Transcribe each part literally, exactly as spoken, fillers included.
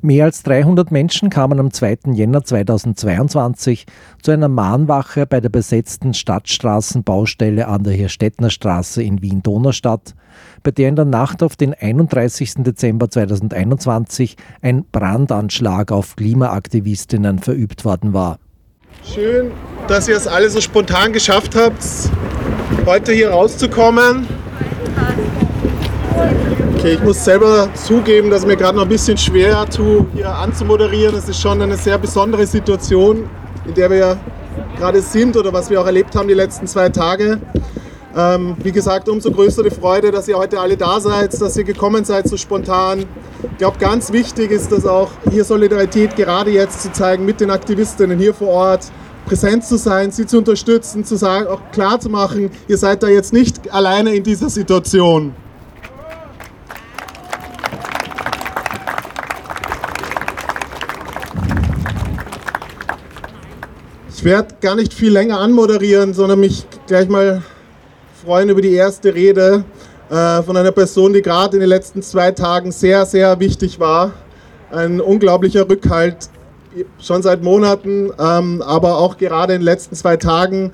Mehr als dreihundert Menschen kamen am zweiten Jänner zweitausendzweiundzwanzig zu einer Mahnwache bei der besetzten Stadtstraßenbaustelle an der Hirstettner Straße in Wien-Donaustadt, bei der in der Nacht auf den einunddreißigsten Dezember zweitausendeinundzwanzig ein Brandanschlag auf Klimaaktivistinnen verübt worden war. Schön, dass ihr es alle so spontan geschafft habt, heute hier rauszukommen. Okay, ich muss selber zugeben, dass mir gerade noch ein bisschen schwer tut, hier anzumoderieren. Es ist schon eine sehr besondere Situation, in der wir gerade sind oder was wir auch erlebt haben die letzten zwei Tage. Ähm, wie gesagt, umso größere Freude, dass ihr heute alle da seid, dass ihr gekommen seid so spontan. Ich glaube, ganz wichtig ist das auch, hier Solidarität gerade jetzt zu zeigen mit den Aktivistinnen hier vor Ort, präsent zu sein, sie zu unterstützen, zu sagen, auch klar zu machen, ihr seid da jetzt nicht alleine in dieser Situation. Ich werde gar nicht viel länger anmoderieren, sondern mich gleich mal freuen über die erste Rede äh, von einer Person, die gerade in den letzten zwei Tagen sehr, sehr wichtig war. Ein unglaublicher Rückhalt, schon seit Monaten, ähm, aber auch gerade in den letzten zwei Tagen.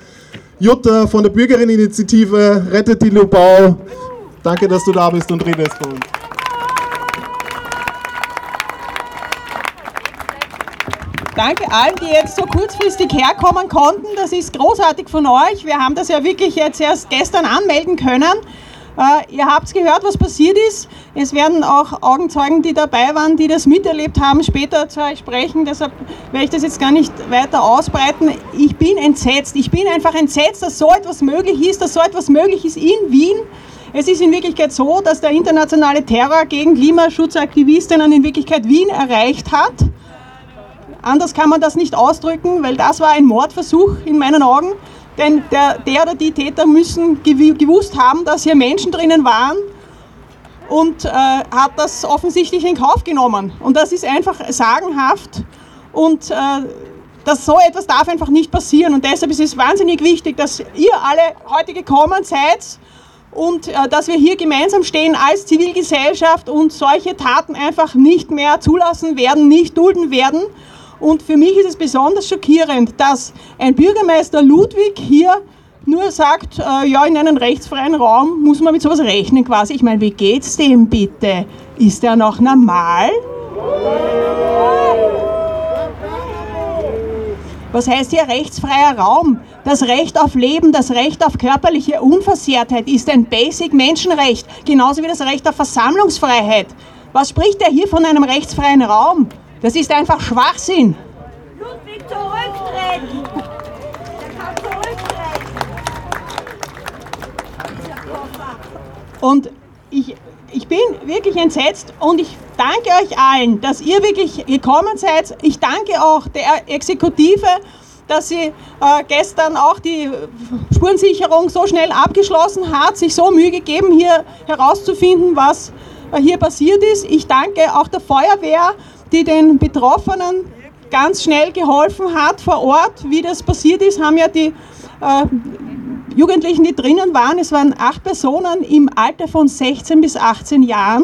Jutta von der Bürgerinneninitiative Rettet die Lobau. Danke, dass du da bist und redest von uns. Danke allen, die jetzt so kurzfristig herkommen konnten. Das ist großartig von euch. Wir haben das ja wirklich jetzt erst gestern anmelden können. Äh, ihr habt gehört, was passiert ist. Es werden auch Augenzeugen, die dabei waren, die das miterlebt haben, später zu euch sprechen. Deshalb werde ich das jetzt gar nicht weiter ausbreiten. Ich bin entsetzt. Ich bin einfach entsetzt, dass so etwas möglich ist, dass so etwas möglich ist in Wien. Es ist in Wirklichkeit so, dass der internationale Terror gegen Klimaschutzaktivistinnen in Wirklichkeit Wien erreicht hat. Anders kann man das nicht ausdrücken, weil das war ein Mordversuch in meinen Augen. Denn der, der oder die Täter müssen gewusst haben, dass hier Menschen drinnen waren und äh, hat das offensichtlich in Kauf genommen. Und das ist einfach sagenhaft und äh, das, so etwas darf einfach nicht passieren. Und deshalb ist es wahnsinnig wichtig, dass ihr alle heute gekommen seid und äh, dass wir hier gemeinsam stehen als Zivilgesellschaft und solche Taten einfach nicht mehr zulassen werden, nicht dulden werden. Und für mich ist es besonders schockierend, dass ein Bürgermeister Ludwig hier nur sagt, äh, ja, in einem rechtsfreien Raum muss man mit sowas rechnen quasi. Ich meine, wie geht's dem bitte? Ist der noch normal? Was heißt hier rechtsfreier Raum? Das Recht auf Leben, das Recht auf körperliche Unversehrtheit ist ein Basic-Menschenrecht, genauso wie das Recht auf Versammlungsfreiheit. Was spricht er hier von einem rechtsfreien Raum? Das ist einfach Schwachsinn. Ludwig, zurücktreten! Der kann zurücktreten! Und ich, ich bin wirklich entsetzt und ich danke euch allen, dass ihr wirklich gekommen seid. Ich danke auch der Exekutive, dass sie äh, gestern auch die Spurensicherung so schnell abgeschlossen hat, sich so Mühe gegeben, hier herauszufinden, was äh, hier passiert ist. Ich danke auch der Feuerwehr, die den Betroffenen ganz schnell geholfen hat vor Ort. Wie das passiert ist, haben ja die äh, Jugendlichen, die drinnen waren, es waren acht Personen im Alter von sechzehn bis achtzehn Jahren,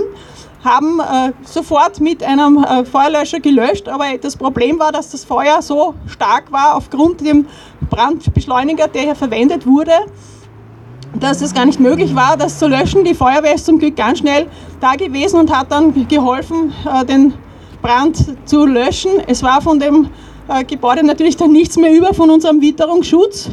haben äh, sofort mit einem äh, Feuerlöscher gelöscht, aber das Problem war, dass das Feuer so stark war aufgrund dem Brandbeschleuniger, der hier verwendet wurde, dass es gar nicht möglich war, das zu löschen. Die Feuerwehr ist zum Glück ganz schnell da gewesen und hat dann geholfen, äh, den Brand zu löschen. Es war von dem äh, Gebäude natürlich dann nichts mehr über von unserem Witterungsschutz,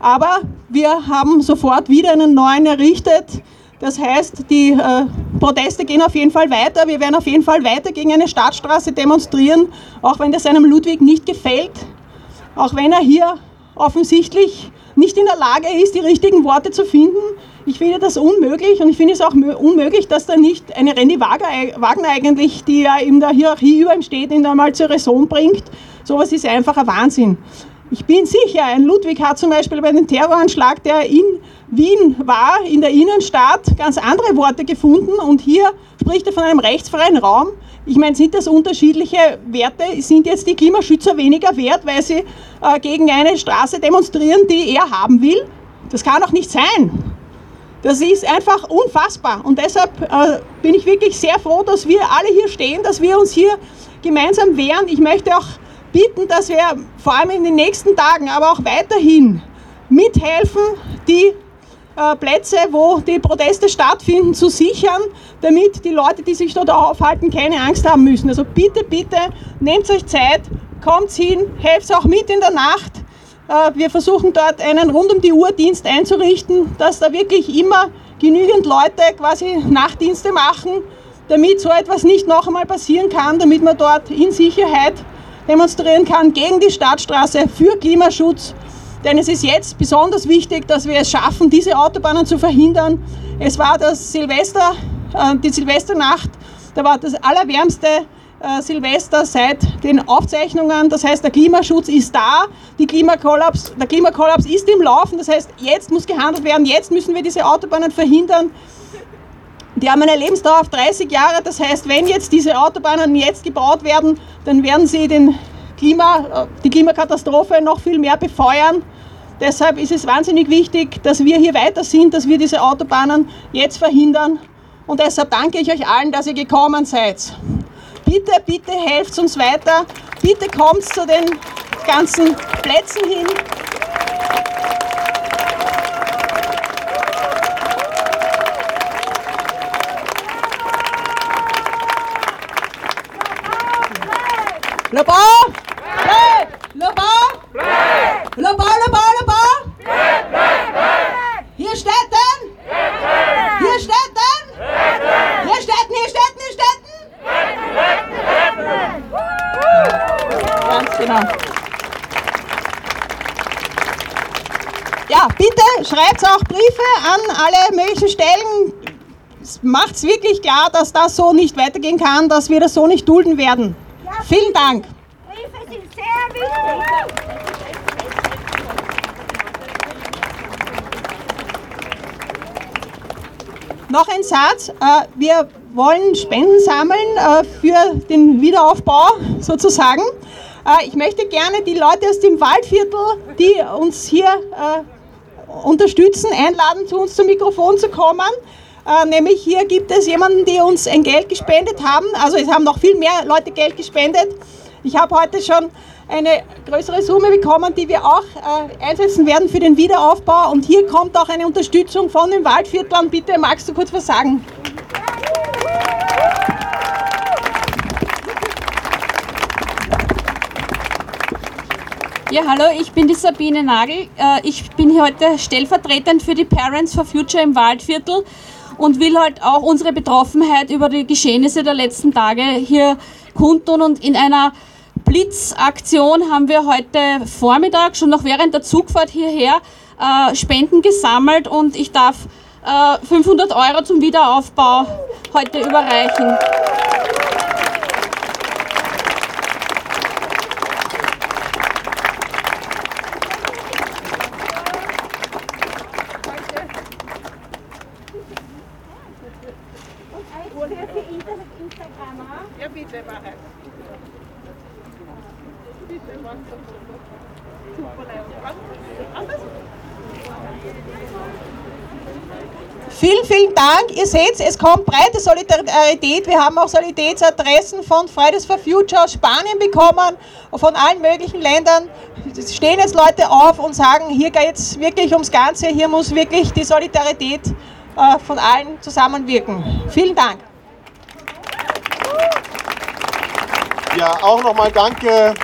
aber wir haben sofort wieder einen neuen errichtet. Das heißt, die äh, Proteste gehen auf jeden Fall weiter. Wir werden auf jeden Fall weiter gegen eine Stadtstraße demonstrieren, auch wenn das einem Ludwig nicht gefällt, auch wenn er hier offensichtlich nicht in der Lage ist, die richtigen Worte zu finden. Ich finde das unmöglich und ich finde es auch unmöglich, dass da nicht eine Renny Wagner eigentlich, die ja in der Hierarchie über ihm steht, ihn einmal zur Raison bringt. Sowas ist einfach ein Wahnsinn. Ich bin sicher, ein Ludwig hat zum Beispiel bei dem Terroranschlag, der in Wien war, in der Innenstadt, ganz andere Worte gefunden und hier spricht er von einem rechtsfreien Raum. Ich meine, sind das unterschiedliche Werte? Sind jetzt die Klimaschützer weniger wert, weil sie äh, gegen eine Straße demonstrieren, die er haben will? Das kann doch nicht sein. Das ist einfach unfassbar und deshalb äh, bin ich wirklich sehr froh, dass wir alle hier stehen, dass wir uns hier gemeinsam wehren. Ich möchte auch bitten, dass wir vor allem in den nächsten Tagen, aber auch weiterhin mithelfen, die äh, Plätze, wo die Proteste stattfinden, zu sichern, damit die Leute, die sich dort aufhalten, keine Angst haben müssen. Also bitte, bitte, nehmt euch Zeit, kommt hin, helft auch mit in der Nacht. Wir versuchen dort einen Rund-um-die-Uhr-Dienst einzurichten, dass da wirklich immer genügend Leute quasi Nachtdienste machen, damit so etwas nicht noch einmal passieren kann, damit man dort in Sicherheit demonstrieren kann gegen die Stadtstraße, für Klimaschutz. Denn es ist jetzt besonders wichtig, dass wir es schaffen, diese Autobahnen zu verhindern. Es war das Silvester, die Silvesternacht, da war das allerwärmste Silvester seit den Aufzeichnungen, das heißt, der Klimaschutz ist da, die Klimakollaps, der Klimakollaps ist im Laufen, das heißt, jetzt muss gehandelt werden, jetzt müssen wir diese Autobahnen verhindern. Die haben eine Lebensdauer auf dreißig Jahre, das heißt, wenn jetzt diese Autobahnen jetzt gebaut werden, dann werden sie den Klima, die Klimakatastrophe noch viel mehr befeuern. Deshalb ist es wahnsinnig wichtig, dass wir hier weiter sind, dass wir diese Autobahnen jetzt verhindern und deshalb danke ich euch allen, dass ihr gekommen seid. Bitte, bitte helft uns weiter. Bitte kommt zu den ganzen Plätzen hin. LobauBleibt! LobauBleibt! LobauBleibt! LobauBleibt! LobauBleibt! Hier Städten! Hier Städten! Hier Städten! Hier Städten! Hier Städten! Ganz genau. Ja, bitte schreibt auch Briefe an alle möglichen Stellen. Macht es wirklich klar, dass das so nicht weitergehen kann, dass wir das so nicht dulden werden. Ja, vielen Dank. Briefe sind sehr wichtig. Noch ein Satz. Wir wollen Spenden sammeln für den Wiederaufbau sozusagen. Ich möchte gerne die Leute aus dem Waldviertel, die uns hier unterstützen, einladen, zu uns zum Mikrofon zu kommen. Nämlich hier gibt es jemanden, die uns ein Geld gespendet haben. Also es haben noch viel mehr Leute Geld gespendet. Ich habe heute schon eine größere Summe bekommen, die wir auch äh, einsetzen werden für den Wiederaufbau. Und hier kommt auch eine Unterstützung von den Waldviertlern. Bitte, magst du kurz was sagen? Ja, hallo, ich bin die Sabine Nagel. Äh, ich bin hier heute stellvertretend für die Parents for Future im Waldviertel und will halt auch unsere Betroffenheit über die Geschehnisse der letzten Tage hier kundtun und in einer Blitzaktion haben wir heute Vormittag, schon noch während der Zugfahrt hierher, äh, Spenden gesammelt und ich darf äh, fünfhundert Euro zum Wiederaufbau heute überreichen. Vielen, vielen Dank. Ihr seht, es kommt breite Solidarität. Wir haben auch Solidaritätsadressen von Fridays for Future aus Spanien bekommen, von allen möglichen Ländern. Es stehen jetzt Leute auf und sagen, hier geht es wirklich ums Ganze, hier muss wirklich die Solidarität äh, von allen zusammenwirken. Vielen Dank. Ja, auch nochmal danke.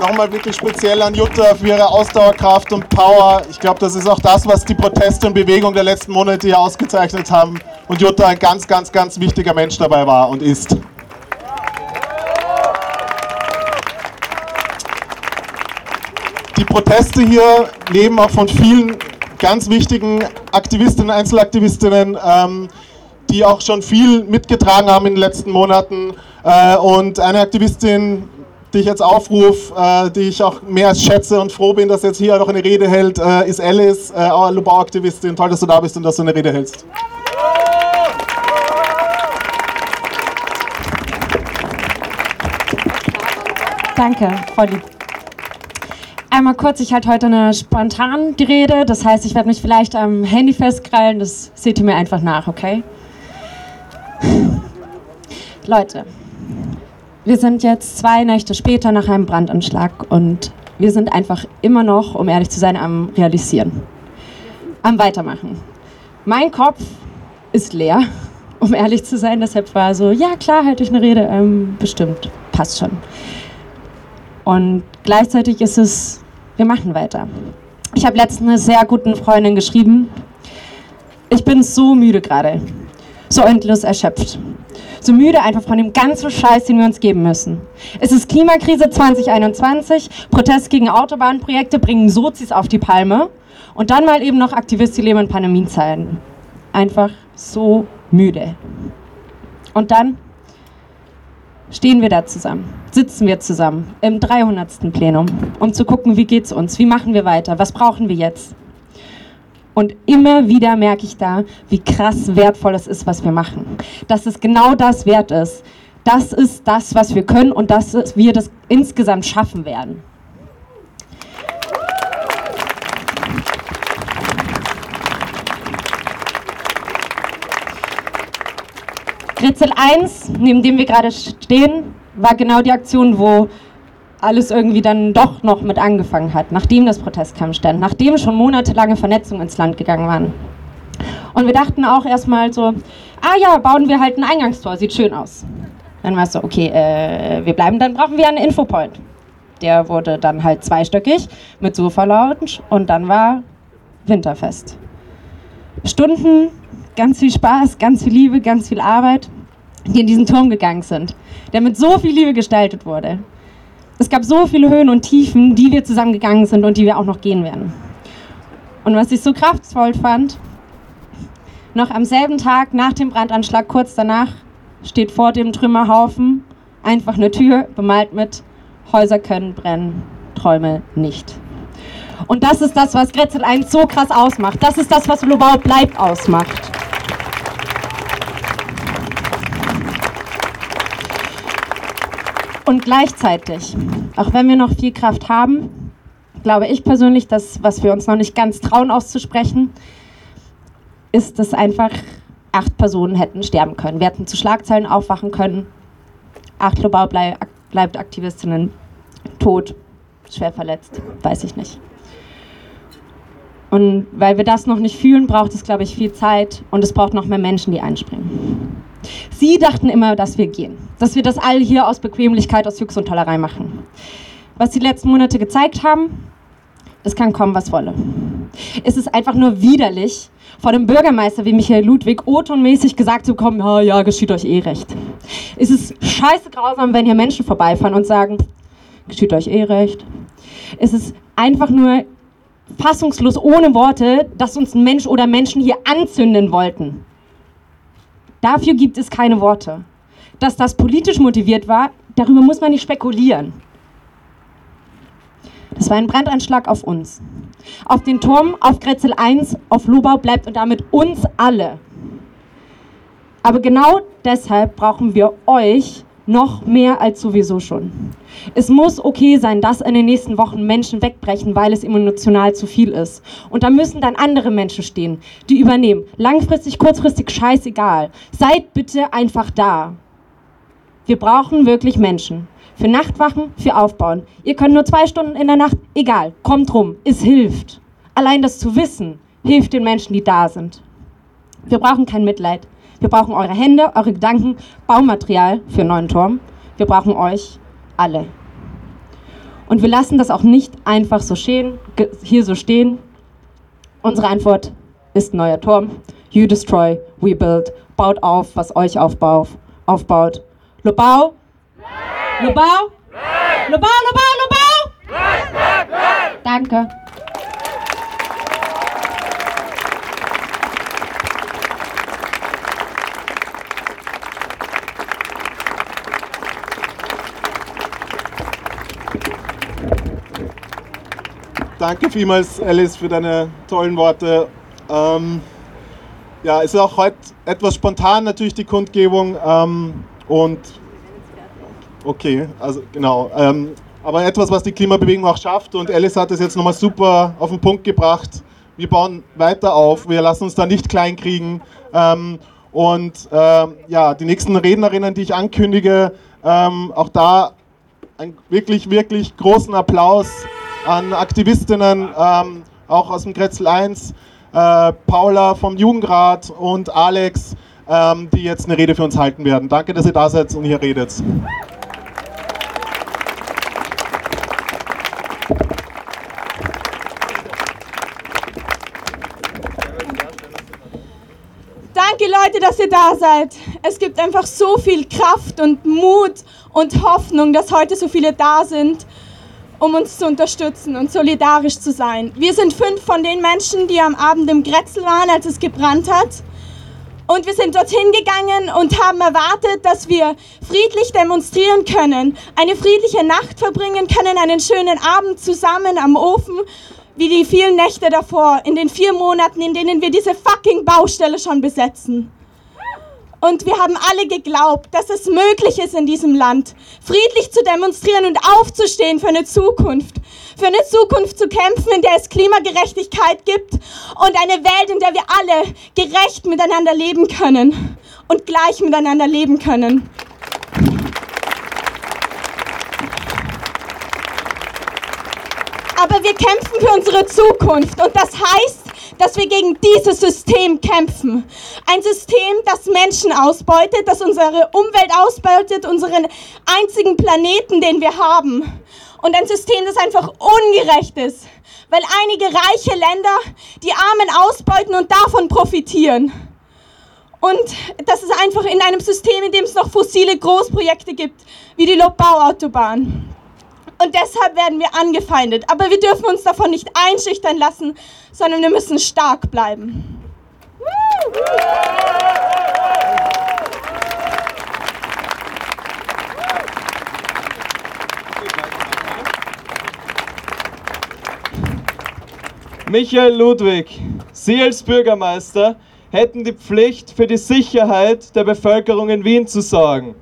Nochmal wirklich speziell an Jutta für ihre Ausdauerkraft und Power. Ich glaube, das ist auch das, was die Proteste und Bewegung der letzten Monate hier ausgezeichnet haben. Und Jutta ein ganz, ganz, ganz wichtiger Mensch dabei war und ist. Die Proteste hier leben auch von vielen ganz wichtigen Aktivistinnen, Einzelaktivistinnen, ähm, die auch schon viel mitgetragen haben in den letzten Monaten. Äh, und eine Aktivistin, die ich jetzt aufrufe, äh, die ich auch mehr als schätze und froh bin, dass jetzt hier noch eine Rede hält, äh, ist Alice, äh, LobauAktivistin. Toll, dass du da bist und dass du eine Rede hältst. Danke, voll lieb. einmal kurz, ich halte heute eine spontane Rede, das heißt, ich werde mich vielleicht am Handy festkrallen, das seht ihr mir einfach nach, okay? Leute, wir sind jetzt zwei Nächte später nach einem Brandanschlag und wir sind einfach immer noch, um ehrlich zu sein, am Realisieren, am Weitermachen. Mein Kopf ist leer, um ehrlich zu sein, deshalb war so, ja klar, halte ich eine Rede, ähm, bestimmt, passt schon. Und gleichzeitig ist es, wir machen weiter. Ich habe letztens einer sehr guten Freundin geschrieben, ich bin so müde gerade, so endlos erschöpft, so müde einfach von dem ganzen Scheiß, den wir uns geben müssen. Es ist Klimakrise zwanzig einundzwanzig, Protest gegen Autobahnprojekte bringen Sozis auf die Palme und dann mal eben noch Aktivisten, die leben in Pandemiezeiten. Einfach so müde. Und dann stehen wir da zusammen, sitzen wir zusammen im dreihundertsten Plenum, um zu gucken, wie geht's uns, wie machen wir weiter, was brauchen wir jetzt? Und immer wieder merke ich da, wie krass wertvoll es ist, was wir machen. Dass es genau das wert ist. Das ist das, was wir können und dass wir das insgesamt schaffen werden. Rätsel eins, neben dem wir gerade stehen, war genau die Aktion, wo alles irgendwie dann doch noch mit angefangen hat, nachdem das Protestkampf stand, nachdem schon monatelange Vernetzungen ins Land gegangen waren. Und wir dachten auch erstmal so, ah ja, bauen wir halt ein Eingangstor, sieht schön aus. Dann war es so, okay, äh, wir bleiben, dann brauchen wir einen Infopoint. Der wurde dann halt zweistöckig mit Sofa-Lounge und dann war Winterfest. Stunden, ganz viel Spaß, ganz viel Liebe, ganz viel Arbeit, die in diesen Turm gegangen sind, der mit so viel Liebe gestaltet wurde. Es gab so viele Höhen und Tiefen, die wir zusammen gegangen sind und die wir auch noch gehen werden. Und was ich so kraftvoll fand, noch am selben Tag nach dem Brandanschlag, kurz danach, steht vor dem Trümmerhaufen einfach eine Tür, bemalt mit Häuser können brennen, Träume nicht. Und das ist das, was Grätzl eins so krass ausmacht. Das ist das, was LobauBleibt ausmacht. Und gleichzeitig, auch wenn wir noch viel Kraft haben, glaube ich persönlich, das, was wir uns noch nicht ganz trauen auszusprechen, ist, dass einfach acht Personen hätten sterben können. Wir hätten zu Schlagzeilen aufwachen können. Acht LobauBleibt-Aktivistinnen tot, schwer verletzt, weiß ich nicht. Und weil wir das noch nicht fühlen, braucht es, glaube ich, viel Zeit und es braucht noch mehr Menschen, die einspringen. Sie dachten immer, dass wir gehen, dass wir das all hier aus Bequemlichkeit, aus Jux und Tollerei machen. Was die letzten Monate gezeigt haben, es kann kommen, was wolle. Es ist einfach nur widerlich, vor dem Bürgermeister wie Michael Ludwig O-Ton-mäßig gesagt zu bekommen, ja, ja, geschieht euch eh recht. Es ist scheiße grausam, wenn hier Menschen vorbeifahren und sagen, geschieht euch eh recht. Es ist einfach nur fassungslos ohne Worte, dass uns ein Mensch oder Menschen hier anzünden wollten. Dafür gibt es keine Worte. Dass das politisch motiviert war, darüber muss man nicht spekulieren. Das war ein Brandanschlag auf uns. Auf den Turm, auf Grätzl eins, auf LobauBleibt und damit uns alle. Aber genau deshalb brauchen wir euch noch mehr als sowieso schon. Es muss okay sein, dass in den nächsten Wochen Menschen wegbrechen, weil es emotional zu viel ist. Und da müssen dann andere Menschen stehen, die übernehmen. Langfristig, kurzfristig, scheißegal. Seid bitte einfach da. Wir brauchen wirklich Menschen. Für Nachtwachen, für Aufbauen. Ihr könnt nur zwei Stunden in der Nacht, egal, kommt rum, es hilft. Allein das zu wissen, hilft den Menschen, die da sind. Wir brauchen kein Mitleid. Wir brauchen eure Hände, eure Gedanken, Baumaterial für einen neuen Turm. Wir brauchen euch alle. Und wir lassen das auch nicht einfach so stehen, hier so stehen. Unsere Antwort ist ein neuer Turm. You destroy, we build. Baut auf, was euch aufbaut. aufbaut. Lobau! Lobau! Lobau, Lobau, Lobau! Danke. Danke vielmals, Alice, für deine tollen Worte. Ähm, ja, es ist auch heute etwas spontan natürlich die Kundgebung ähm, und okay, also genau. Ähm, aber etwas, was die Klimabewegung auch schafft, und Alice hat es jetzt nochmal super auf den Punkt gebracht. Wir bauen weiter auf, wir lassen uns da nicht klein kriegen. Ähm, und ähm, ja, die nächsten Rednerinnen, die ich ankündige, ähm, auch da einen wirklich, wirklich großen Applaus an Aktivistinnen, ähm, auch aus dem Kretzel eins, äh, Paula vom Jugendrat und Alex, ähm, die jetzt eine Rede für uns halten werden. Danke, dass ihr da seid und hier redet. Danke Leute, dass ihr da seid. Es gibt einfach so viel Kraft und Mut und Hoffnung, dass heute so viele da sind, um uns zu unterstützen und solidarisch zu sein. Wir sind fünf von den Menschen, die am Abend im Grätzl waren, als es gebrannt hat. Und wir sind dorthin gegangen und haben erwartet, dass wir friedlich demonstrieren können, eine friedliche Nacht verbringen können, einen schönen Abend zusammen am Ofen, wie die vielen Nächte davor, in den vier Monaten, in denen wir diese fucking Baustelle schon besetzen. Und wir haben alle geglaubt, dass es möglich ist in diesem Land, friedlich zu demonstrieren und aufzustehen für eine Zukunft. Für eine Zukunft zu kämpfen, in der es Klimagerechtigkeit gibt und eine Welt, in der wir alle gerecht miteinander leben können und gleich miteinander leben können. Aber wir kämpfen für unsere Zukunft und das heißt, dass wir gegen dieses System kämpfen. Ein System, das Menschen ausbeutet, das unsere Umwelt ausbeutet, unseren einzigen Planeten, den wir haben. Und ein System, das einfach ungerecht ist, weil einige reiche Länder die Armen ausbeuten und davon profitieren. Und das ist einfach in einem System, in dem es noch fossile Großprojekte gibt, wie die Lobau-Autobahn. Und deshalb werden wir angefeindet. Aber wir dürfen uns davon nicht einschüchtern lassen, sondern wir müssen stark bleiben. Michael Ludwig, Sie als Bürgermeister hätten die Pflicht, für die Sicherheit der Bevölkerung in Wien zu sorgen.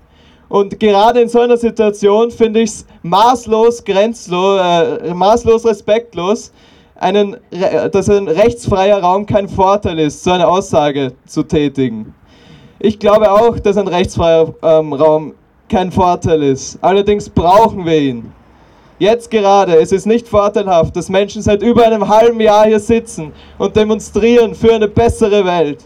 Und gerade in so einer Situation finde ich es maßlos, grenzlos, äh, maßlos respektlos, einen, dass ein rechtsfreier Raum kein Vorteil ist, so eine Aussage zu tätigen. Ich glaube auch, dass ein rechtsfreier ähm, Raum kein Vorteil ist. Allerdings brauchen wir ihn. Jetzt gerade, es ist nicht vorteilhaft, dass Menschen seit über einem halben Jahr hier sitzen und demonstrieren für eine bessere Welt.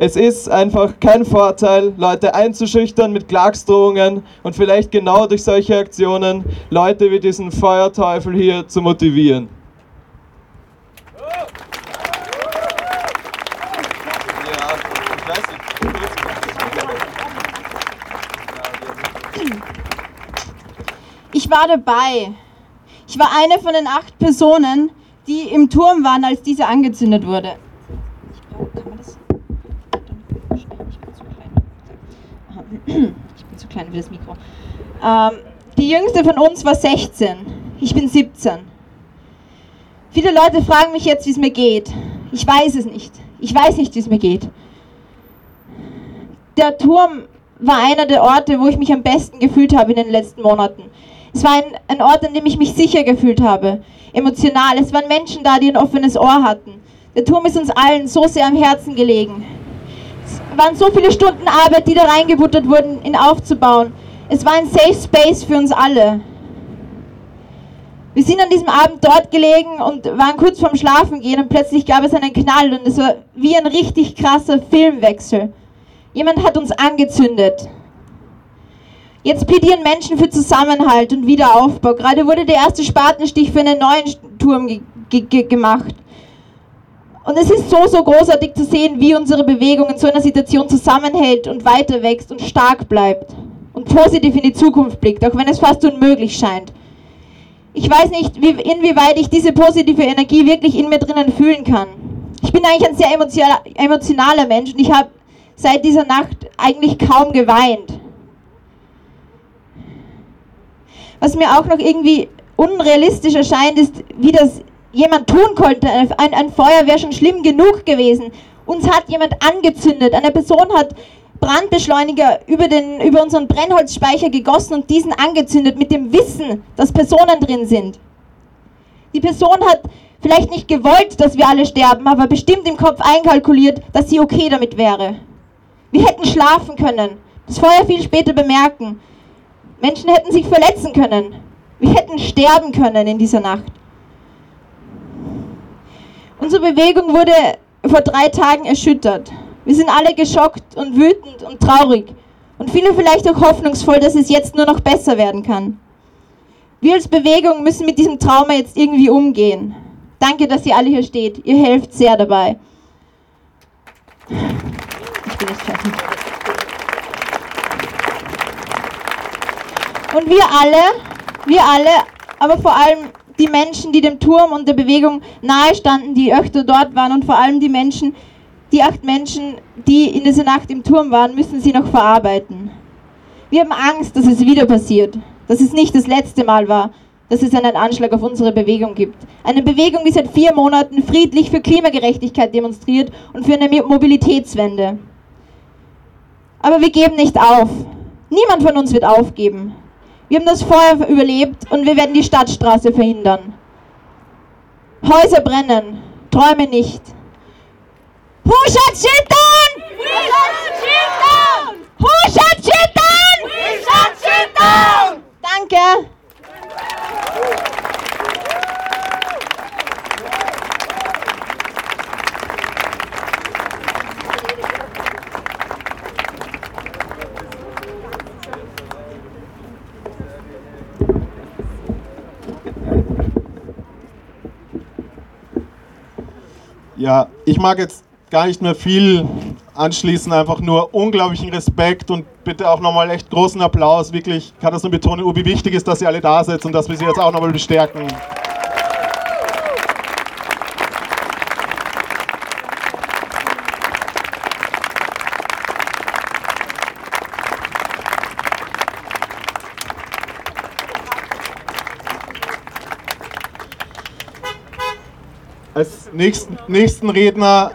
Es ist einfach kein Vorteil, Leute einzuschüchtern mit Klagsdrohungen und vielleicht genau durch solche Aktionen Leute wie diesen Feuerteufel hier zu motivieren. Ich war dabei. Ich war eine von den acht Personen, die im Turm waren, als dieser angezündet wurde. Ich bin zu klein für das Mikro. Ähm, die jüngste von uns war sechzehn. Ich bin siebzehn. Viele Leute fragen mich jetzt, wie es mir geht. Ich weiß es nicht. Ich weiß nicht, wie es mir geht. Der Turm war einer der Orte, wo ich mich am besten gefühlt habe in den letzten Monaten. Es war ein, ein Ort, an dem ich mich sicher gefühlt habe. Emotional. Es waren Menschen da, die ein offenes Ohr hatten. Der Turm ist uns allen so sehr am Herzen gelegen. Es waren so viele Stunden Arbeit, die da reingebuttert wurden, ihn aufzubauen. Es war ein Safe Space für uns alle. Wir sind an diesem Abend dort gelegen und waren kurz vorm Schlafengehen und plötzlich gab es einen Knall und es war wie ein richtig krasser Filmwechsel. Jemand hat uns angezündet. Jetzt plädieren Menschen für Zusammenhalt und Wiederaufbau. Gerade wurde der erste Spatenstich für einen neuen Turm ge- ge- ge- gemacht. Und es ist so, so großartig zu sehen, wie unsere Bewegung in so einer Situation zusammenhält und weiter wächst und stark bleibt und positiv in die Zukunft blickt, auch wenn es fast unmöglich scheint. Ich weiß nicht, wie, inwieweit ich diese positive Energie wirklich in mir drinnen fühlen kann. Ich bin eigentlich ein sehr emotionaler, emotionaler Mensch und ich habe seit dieser Nacht eigentlich kaum geweint. Was mir auch noch irgendwie unrealistisch erscheint, ist, wie das jemand tun konnte. Ein, ein Feuer wäre schon schlimm genug gewesen. Uns hat jemand angezündet. Eine Person hat Brandbeschleuniger über, den, über unseren Brennholzspeicher gegossen und diesen angezündet, mit dem Wissen, dass Personen drin sind. Die Person hat vielleicht nicht gewollt, dass wir alle sterben, aber bestimmt im Kopf einkalkuliert, dass sie okay damit wäre. Wir hätten schlafen können, das Feuer viel später bemerken. Menschen hätten sich verletzen können. Wir hätten sterben können in dieser Nacht. Unsere Bewegung wurde vor drei Tagen erschüttert. Wir sind alle geschockt und wütend und traurig und viele vielleicht auch hoffnungsvoll, dass es jetzt nur noch besser werden kann. Wir als Bewegung müssen mit diesem Trauma jetzt irgendwie umgehen. Danke, dass ihr alle hier steht. Ihr helft sehr dabei. Ich bin nicht fertig. Und wir alle, wir alle, aber vor allem die Menschen, die dem Turm und der Bewegung nahe standen, die öfter dort waren, und vor allem die Menschen, die acht Menschen, die in dieser Nacht im Turm waren, müssen sie noch verarbeiten. Wir haben Angst, dass es wieder passiert. Dass es nicht das letzte Mal war, dass es einen Anschlag auf unsere Bewegung gibt. Eine Bewegung, die seit vier Monaten friedlich für Klimagerechtigkeit demonstriert und für eine Mobilitätswende. Aber wir geben nicht auf. Niemand von uns wird aufgeben. Wir haben das Feuer überlebt und wir werden die Stadtstraße verhindern. Häuser brennen, Träume nicht. Who shall sit down? We shall sit down! Who shall sit down? We shall sit down! Danke! Ja, ich mag jetzt gar nicht mehr viel anschließen, einfach nur unglaublichen Respekt und bitte auch nochmal echt großen Applaus. Wirklich, kann das nur betonen, wie wichtig ist, dass ihr alle da seid und dass wir sie jetzt auch nochmal bestärken. Als nächsten, nächsten Redner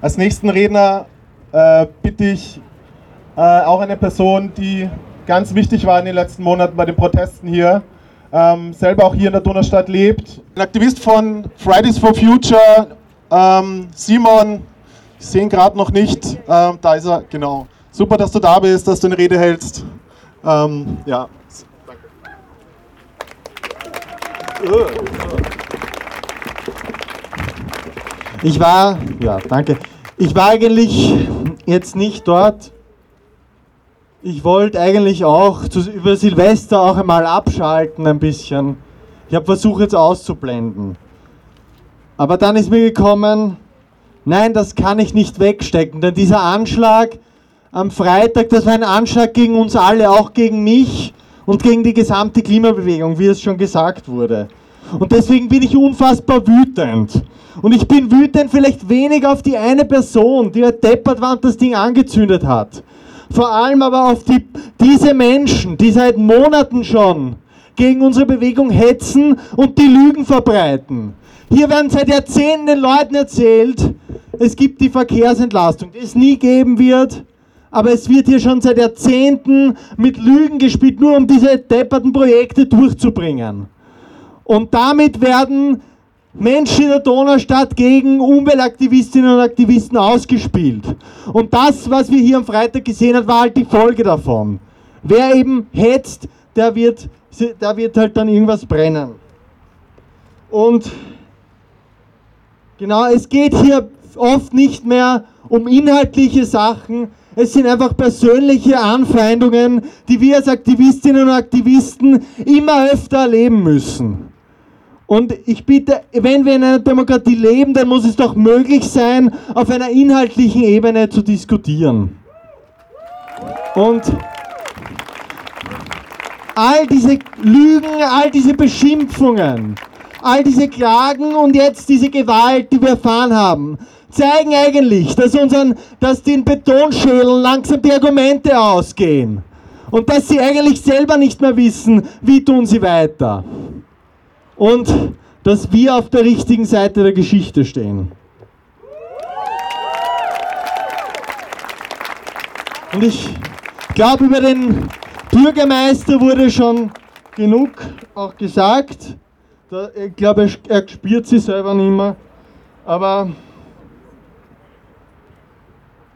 Als nächsten Redner äh, bitte ich äh, auch eine Person, die ganz wichtig war in den letzten Monaten bei den Protesten hier, ähm, selber auch hier in der Donaustadt lebt. Ein Aktivist von Fridays for Future, ähm, Simon, ich sehe ihn gerade noch nicht, ähm, da ist er, genau. Super, dass du da bist, dass du eine Rede hältst. Ähm, ja, danke. Ich war, ja, danke. Ich war eigentlich jetzt nicht dort. Ich wollte eigentlich auch zu, über Silvester auch einmal abschalten ein bisschen. Ich habe versucht jetzt auszublenden. Aber dann ist mir gekommen, nein, das kann ich nicht wegstecken, denn dieser Anschlag am Freitag, das war ein Anschlag gegen uns alle, auch gegen mich und gegen die gesamte Klimabewegung, wie es schon gesagt wurde. Und deswegen bin ich unfassbar wütend. Und ich bin wütend vielleicht weniger auf die eine Person, die halt deppert war und das Ding angezündet hat. Vor allem aber auf die, diese Menschen, die seit Monaten schon gegen unsere Bewegung hetzen und die Lügen verbreiten. Hier werden seit Jahrzehnten den Leuten erzählt, es gibt die Verkehrsentlastung, die es nie geben wird. Aber es wird hier schon seit Jahrzehnten mit Lügen gespielt, nur um diese depperten Projekte durchzubringen. Und damit werden Menschen in der Donaustadt gegen Umweltaktivistinnen und Aktivisten ausgespielt. Und das, was wir hier am Freitag gesehen haben, war halt die Folge davon. Wer eben hetzt, der wird, der wird halt dann irgendwas brennen. Und genau, es geht hier oft nicht mehr um inhaltliche Sachen. Es sind einfach persönliche Anfeindungen, die wir als Aktivistinnen und Aktivisten immer öfter erleben müssen. Und ich bitte, wenn wir in einer Demokratie leben, dann muss es doch möglich sein, auf einer inhaltlichen Ebene zu diskutieren. Und all diese Lügen, all diese Beschimpfungen, all diese Klagen und jetzt diese Gewalt, die wir erfahren haben, zeigen eigentlich, dass, unseren, dass den Betonschädeln langsam die Argumente ausgehen. Und dass sie eigentlich selber nicht mehr wissen, wie tun sie weiter. Und dass wir auf der richtigen Seite der Geschichte stehen. Und ich glaube, über den Bürgermeister wurde schon genug auch gesagt. Da, ich glaube, er, er spürt sich selber nicht mehr. Aber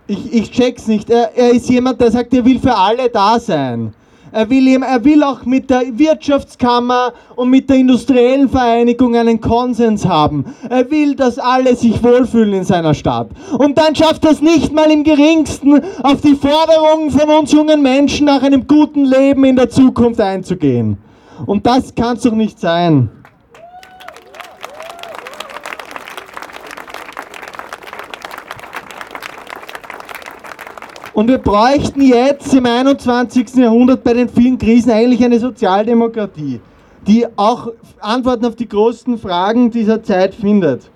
ich, ich check's nicht. Er, er ist jemand, der sagt, er will für alle da sein. Er will, eben, er will auch mit der Wirtschaftskammer und mit der industriellen Vereinigung einen Konsens haben. Er will, dass alle sich wohlfühlen in seiner Stadt. Und dann schafft er es nicht mal im Geringsten, auf die Forderungen von uns jungen Menschen nach einem guten Leben in der Zukunft einzugehen. Und das kann es doch nicht sein. Und wir bräuchten jetzt im einundzwanzigsten Jahrhundert bei den vielen Krisen eigentlich eine Sozialdemokratie, die auch Antworten auf die großen Fragen dieser Zeit findet.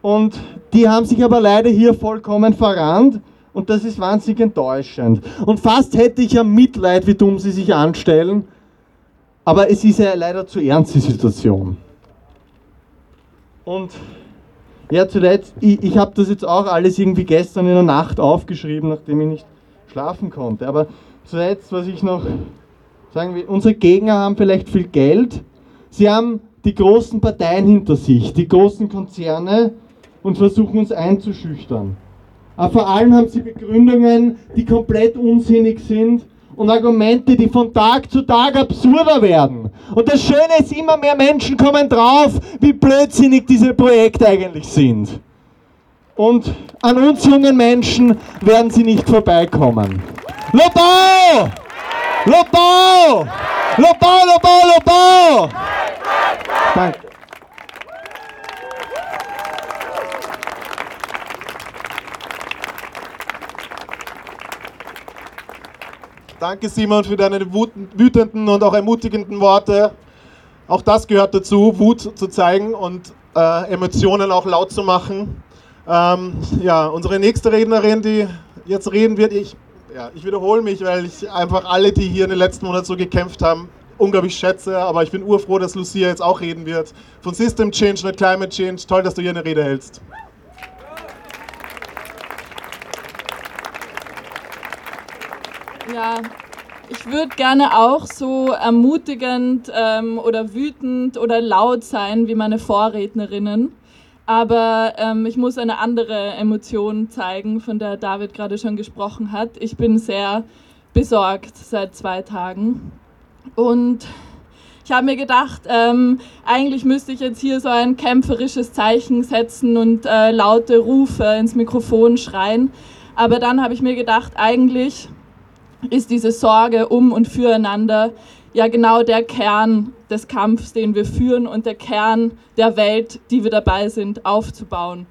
Und die haben sich aber leider hier vollkommen verrannt und das ist wahnsinnig enttäuschend. Und fast hätte ich ja Mitleid, wie dumm sie sich anstellen, aber es ist ja leider zu ernst, die Situation. Und... ja, zuletzt, ich, ich habe das jetzt auch alles irgendwie gestern in der Nacht aufgeschrieben, nachdem ich nicht schlafen konnte. Aber zuletzt, was ich noch sagen will, unsere Gegner haben vielleicht viel Geld. Sie haben die großen Parteien hinter sich, die großen Konzerne und versuchen uns einzuschüchtern. Aber vor allem haben sie Begründungen, die komplett unsinnig sind und Argumente, die von Tag zu Tag absurder werden. Und das Schöne ist, immer mehr Menschen kommen drauf, wie blödsinnig diese Projekte eigentlich sind. Und an uns jungen Menschen werden sie nicht vorbeikommen. Lobau! Lobau! Lobau, Lobau, Lobau! Danke. Danke Simon für deine wütenden und auch ermutigenden Worte. Auch das gehört dazu, Wut zu zeigen und äh, Emotionen auch laut zu machen. Ähm, ja, unsere nächste Rednerin, die jetzt reden wird, ich, ja, ich wiederhole mich, weil ich einfach alle, die hier in den letzten Monaten so gekämpft haben, unglaublich schätze. Aber ich bin urfroh, dass Lucia jetzt auch reden wird. Von System Change mit Climate Change. Toll, dass du hier eine Rede hältst. Ja, ich würde gerne auch so ermutigend ähm, oder wütend oder laut sein wie meine Vorrednerinnen, aber ähm, ich muss eine andere Emotion zeigen, von der David gerade schon gesprochen hat. Ich bin sehr besorgt seit zwei Tagen und ich habe mir gedacht, ähm, eigentlich müsste ich jetzt hier so ein kämpferisches Zeichen setzen und äh, laute Rufe ins Mikrofon schreien, aber dann habe ich mir gedacht, eigentlich... ist diese Sorge um und füreinander ja genau der Kern des Kampfs, den wir führen und der Kern der Welt, die wir dabei sind, aufzubauen.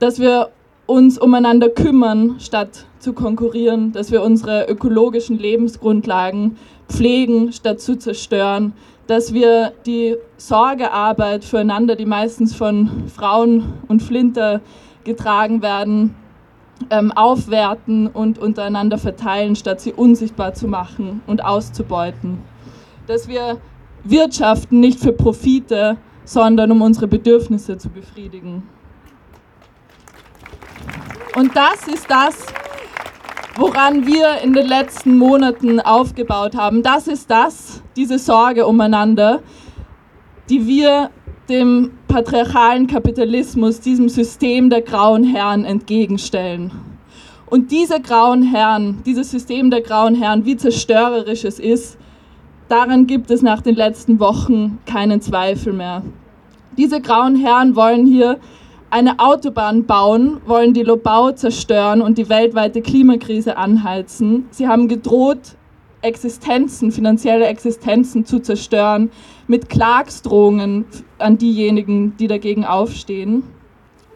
Dass wir uns umeinander kümmern, statt zu konkurrieren, dass wir unsere ökologischen Lebensgrundlagen pflegen, statt zu zerstören, dass wir die Sorgearbeit füreinander, die meistens von Frauen und Flinter getragen werden, Ähm, aufwerten und untereinander verteilen, statt sie unsichtbar zu machen und auszubeuten. Dass wir wirtschaften nicht für Profite, sondern um unsere Bedürfnisse zu befriedigen. Und das ist das, woran wir in den letzten Monaten aufgebaut haben. Das ist das, diese Sorge umeinander, die wir dem patriarchalen Kapitalismus, diesem System der grauen Herren entgegenstellen. Und diese grauen Herren, dieses System der grauen Herren, wie zerstörerisch es ist, daran gibt es nach den letzten Wochen keinen Zweifel mehr. Diese grauen Herren wollen hier eine Autobahn bauen, wollen die Lobau zerstören und die weltweite Klimakrise anheizen. Sie haben gedroht, Existenzen, finanzielle Existenzen zu zerstören, mit Klagsdrohungen an diejenigen, die dagegen aufstehen.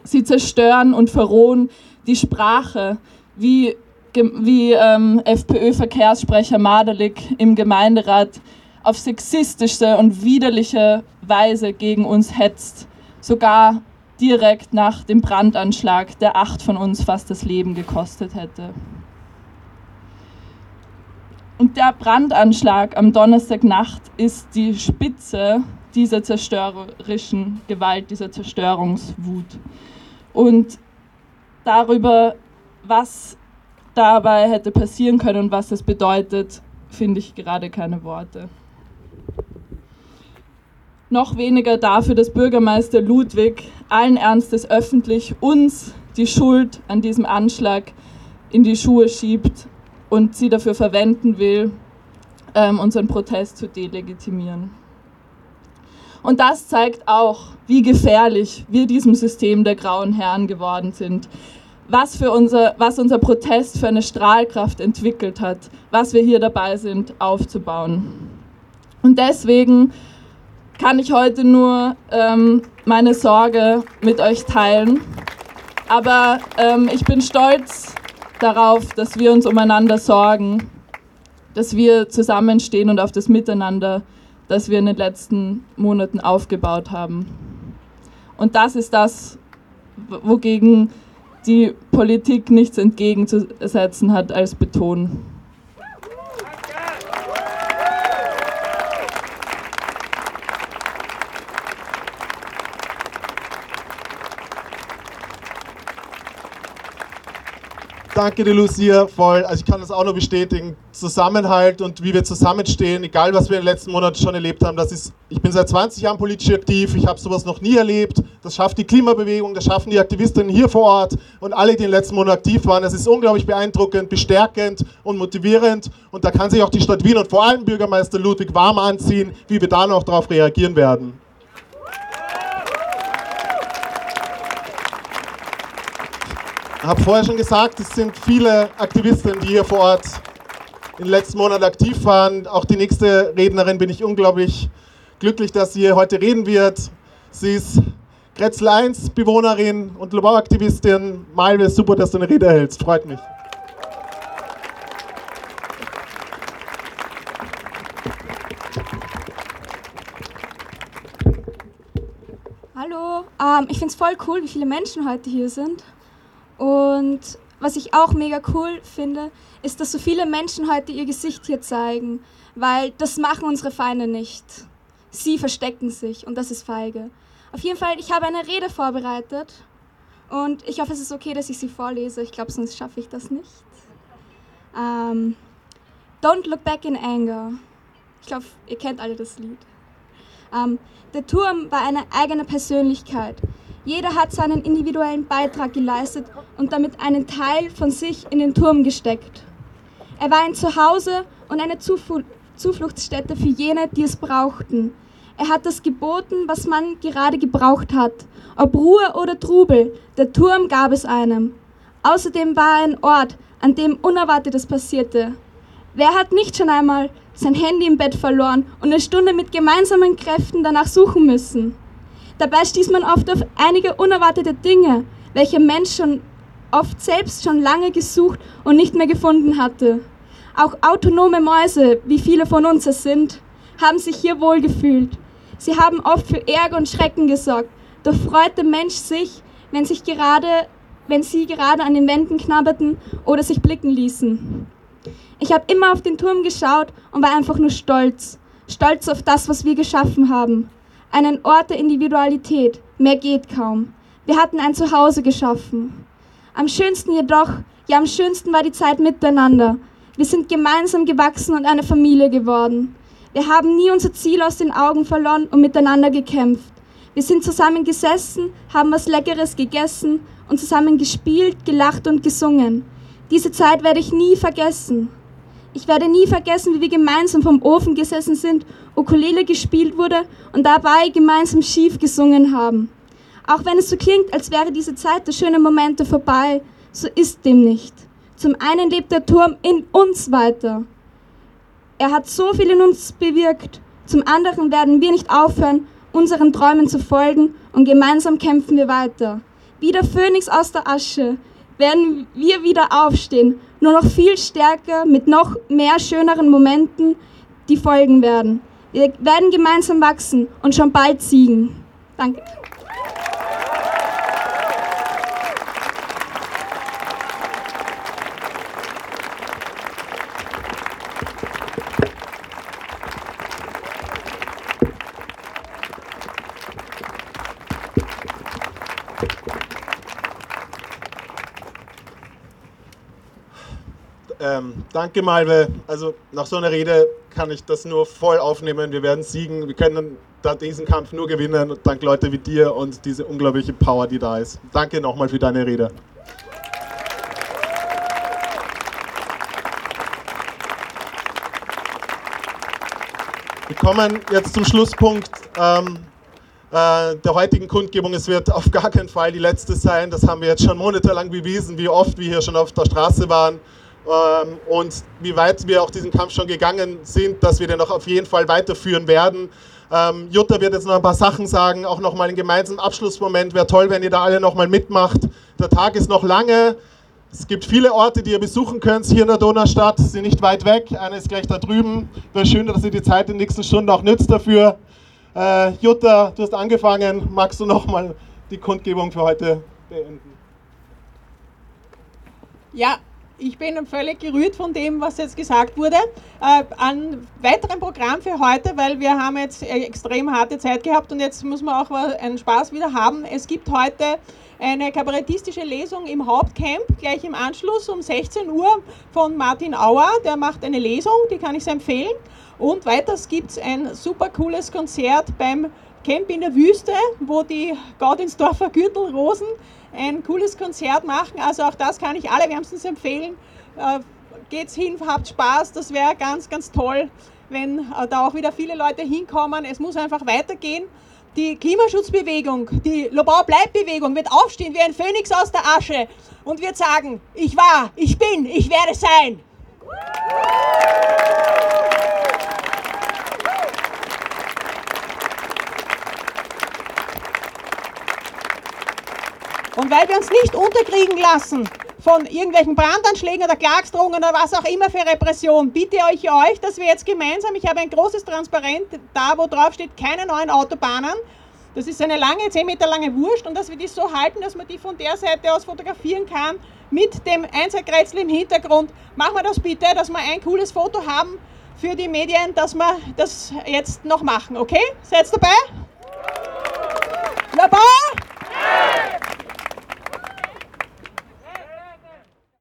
Sie zerstören und verrohen die Sprache, wie, wie ähm, FPÖ-Verkehrssprecher Madelik im Gemeinderat auf sexistische und widerliche Weise gegen uns hetzt, sogar direkt nach dem Brandanschlag, der acht von uns fast das Leben gekostet hätte. Und der Brandanschlag am Donnerstagnacht ist die Spitze dieser zerstörerischen Gewalt, dieser Zerstörungswut. Und darüber, was dabei hätte passieren können und was das bedeutet, finde ich gerade keine Worte. Noch weniger dafür, dass Bürgermeister Ludwig allen Ernstes öffentlich uns die Schuld an diesem Anschlag in die Schuhe schiebt und sie dafür verwenden will, ähm, unseren Protest zu delegitimieren. Und das zeigt auch, wie gefährlich wir diesem System der grauen Herren geworden sind, was, für unser, was unser Protest für eine Strahlkraft entwickelt hat, was wir hier dabei sind aufzubauen. Und deswegen kann ich heute nur ähm, meine Sorge mit euch teilen, aber ähm, ich bin stolz darauf, dass wir uns umeinander sorgen, dass wir zusammenstehen und auf das Miteinander, das wir in den letzten Monaten aufgebaut haben. Und das ist das, wogegen die Politik nichts entgegenzusetzen hat als Beton. Danke dir, Lucia, voll. Also ich kann das auch nur bestätigen. Zusammenhalt und wie wir zusammenstehen, egal was wir in den letzten Monaten schon erlebt haben, das ist, ich bin seit zwanzig Jahren politisch aktiv, ich habe sowas noch nie erlebt. Das schafft die Klimabewegung, das schaffen die Aktivistinnen hier vor Ort und alle, die in den letzten Monaten aktiv waren. Das ist unglaublich beeindruckend, bestärkend und motivierend. Und da kann sich auch die Stadt Wien und vor allem Bürgermeister Ludwig warm anziehen, wie wir da noch darauf reagieren werden. Ich habe vorher schon gesagt, es sind viele Aktivistinnen, die hier vor Ort in den letzten Monaten aktiv waren. Auch die nächste Rednerin bin ich unglaublich glücklich, dass sie hier heute reden wird. Sie ist Grätzl eins Bewohnerin und Lobau-Aktivistin. Malve, super, dass du eine Rede hältst, freut mich. Hallo, ähm, ich finde es voll cool, wie viele Menschen heute hier sind. Und was ich auch mega cool finde, ist, dass so viele Menschen heute ihr Gesicht hier zeigen, weil das machen unsere Feinde nicht. Sie verstecken sich und das ist feige. Auf jeden Fall, ich habe eine Rede vorbereitet und ich hoffe, es ist okay, dass ich sie vorlese. Ich glaube, sonst schaffe ich das nicht. Um, Don't look back in anger. Ich glaube, ihr kennt alle das Lied. Um, der Turm war eine eigene Persönlichkeit. Jeder hat seinen individuellen Beitrag geleistet und damit einen Teil von sich in den Turm gesteckt. Er war ein Zuhause und eine Zufl- Zufluchtsstätte für jene, die es brauchten. Er hat das geboten, was man gerade gebraucht hat. Ob Ruhe oder Trubel, der Turm gab es einem. Außerdem war er ein Ort, an dem Unerwartetes passierte. Wer hat nicht schon einmal sein Handy im Bett verloren und eine Stunde mit gemeinsamen Kräften danach suchen müssen? Dabei stieß man oft auf einige unerwartete Dinge, welche Mensch schon oft selbst schon lange gesucht und nicht mehr gefunden hatte. Auch autonome Mäuse, wie viele von uns es sind, haben sich hier wohlgefühlt. Sie haben oft für Ärger und Schrecken gesorgt, doch freut der Mensch sich, wenn, sich gerade, wenn sie gerade an den Wänden knabberten oder sich blicken ließen. Ich habe immer auf den Turm geschaut und war einfach nur stolz. Stolz auf das, was wir geschaffen haben. Einen Ort der Individualität, mehr geht kaum. Wir hatten ein Zuhause geschaffen. Am schönsten jedoch, ja am schönsten war die Zeit miteinander. Wir sind gemeinsam gewachsen und eine Familie geworden. Wir haben nie unser Ziel aus den Augen verloren und miteinander gekämpft. Wir sind zusammen gesessen, haben was Leckeres gegessen und zusammen gespielt, gelacht und gesungen. Diese Zeit werde ich nie vergessen. Ich werde nie vergessen, wie wir gemeinsam vom Ofen gesessen sind, Ukulele gespielt wurde und dabei gemeinsam schief gesungen haben. Auch wenn es so klingt, als wäre diese Zeit der schönen Momente vorbei, so ist dem nicht. Zum einen lebt der Turm in uns weiter. Er hat so viel in uns bewirkt. Zum anderen werden wir nicht aufhören, unseren Träumen zu folgen und gemeinsam kämpfen wir weiter. Wie der Phönix aus der Asche werden wir wieder aufstehen, nur noch viel stärker, mit noch mehr schöneren Momenten, die folgen werden. Wir werden gemeinsam wachsen und schon bald siegen. Danke. Ähm, danke, Malve. Also nach so einer Rede kann ich das nur voll aufnehmen. Wir werden siegen. Wir können da diesen Kampf nur gewinnen, dank Leute wie dir und diese unglaubliche Power, die da ist. Danke nochmal für deine Rede. Wir kommen jetzt zum Schlusspunkt ähm, äh, der heutigen Kundgebung. Es wird auf gar keinen Fall die letzte sein. Das haben wir jetzt schon monatelang bewiesen, wie oft wir hier schon auf der Straße waren. Ähm, und wie weit wir auch diesen Kampf schon gegangen sind, dass wir den auch auf jeden Fall weiterführen werden. Ähm, Jutta wird jetzt noch ein paar Sachen sagen, auch nochmal einen gemeinsamen Abschlussmoment. Wäre toll, wenn ihr da alle nochmal mitmacht. Der Tag ist noch lange. Es gibt viele Orte, die ihr besuchen könnt hier in der Donaustadt. Sie sind nicht weit weg. Einer ist gleich da drüben. Wäre schön, dass ihr die Zeit in den nächsten Stunden auch nützt dafür. Äh, Jutta, du hast angefangen. Magst du nochmal die Kundgebung für heute beenden? Ja. Ich bin völlig gerührt von dem, was jetzt gesagt wurde. Äh, an weiteren Programm für heute, weil wir haben jetzt extrem harte Zeit gehabt und jetzt muss man auch einen Spaß wieder haben. Es gibt heute eine kabarettistische Lesung im Hauptcamp, gleich im Anschluss um sechzehn Uhr von Martin Auer. Der macht eine Lesung, die kann ich sehr empfehlen. Und weiters gibt es ein super cooles Konzert beim Camp in der Wüste, wo die Gardensdorfer Gürtelrosen ein cooles Konzert machen, also auch das kann ich alle wärmstens empfehlen. Äh, geht's hin, habt Spaß, das wäre ganz, ganz toll, wenn äh, da auch wieder viele Leute hinkommen. Es muss einfach weitergehen. Die Klimaschutzbewegung, die LobauBleibt-Bewegung wird aufstehen wie ein Phönix aus der Asche und wird sagen, ich war, ich bin, ich werde sein. Und weil wir uns nicht unterkriegen lassen von irgendwelchen Brandanschlägen oder Klagsdrohungen oder was auch immer für Repression, bitte ich euch, dass wir jetzt gemeinsam, ich habe ein großes Transparent da, wo drauf steht, keine neuen Autobahnen. Das ist eine lange, zehn Meter lange Wurst und dass wir die so halten, dass man die von der Seite aus fotografieren kann mit dem Einserkreuzl im Hintergrund. Machen wir das bitte, dass wir ein cooles Foto haben für die Medien, dass wir das jetzt noch machen, okay? Seid ihr dabei?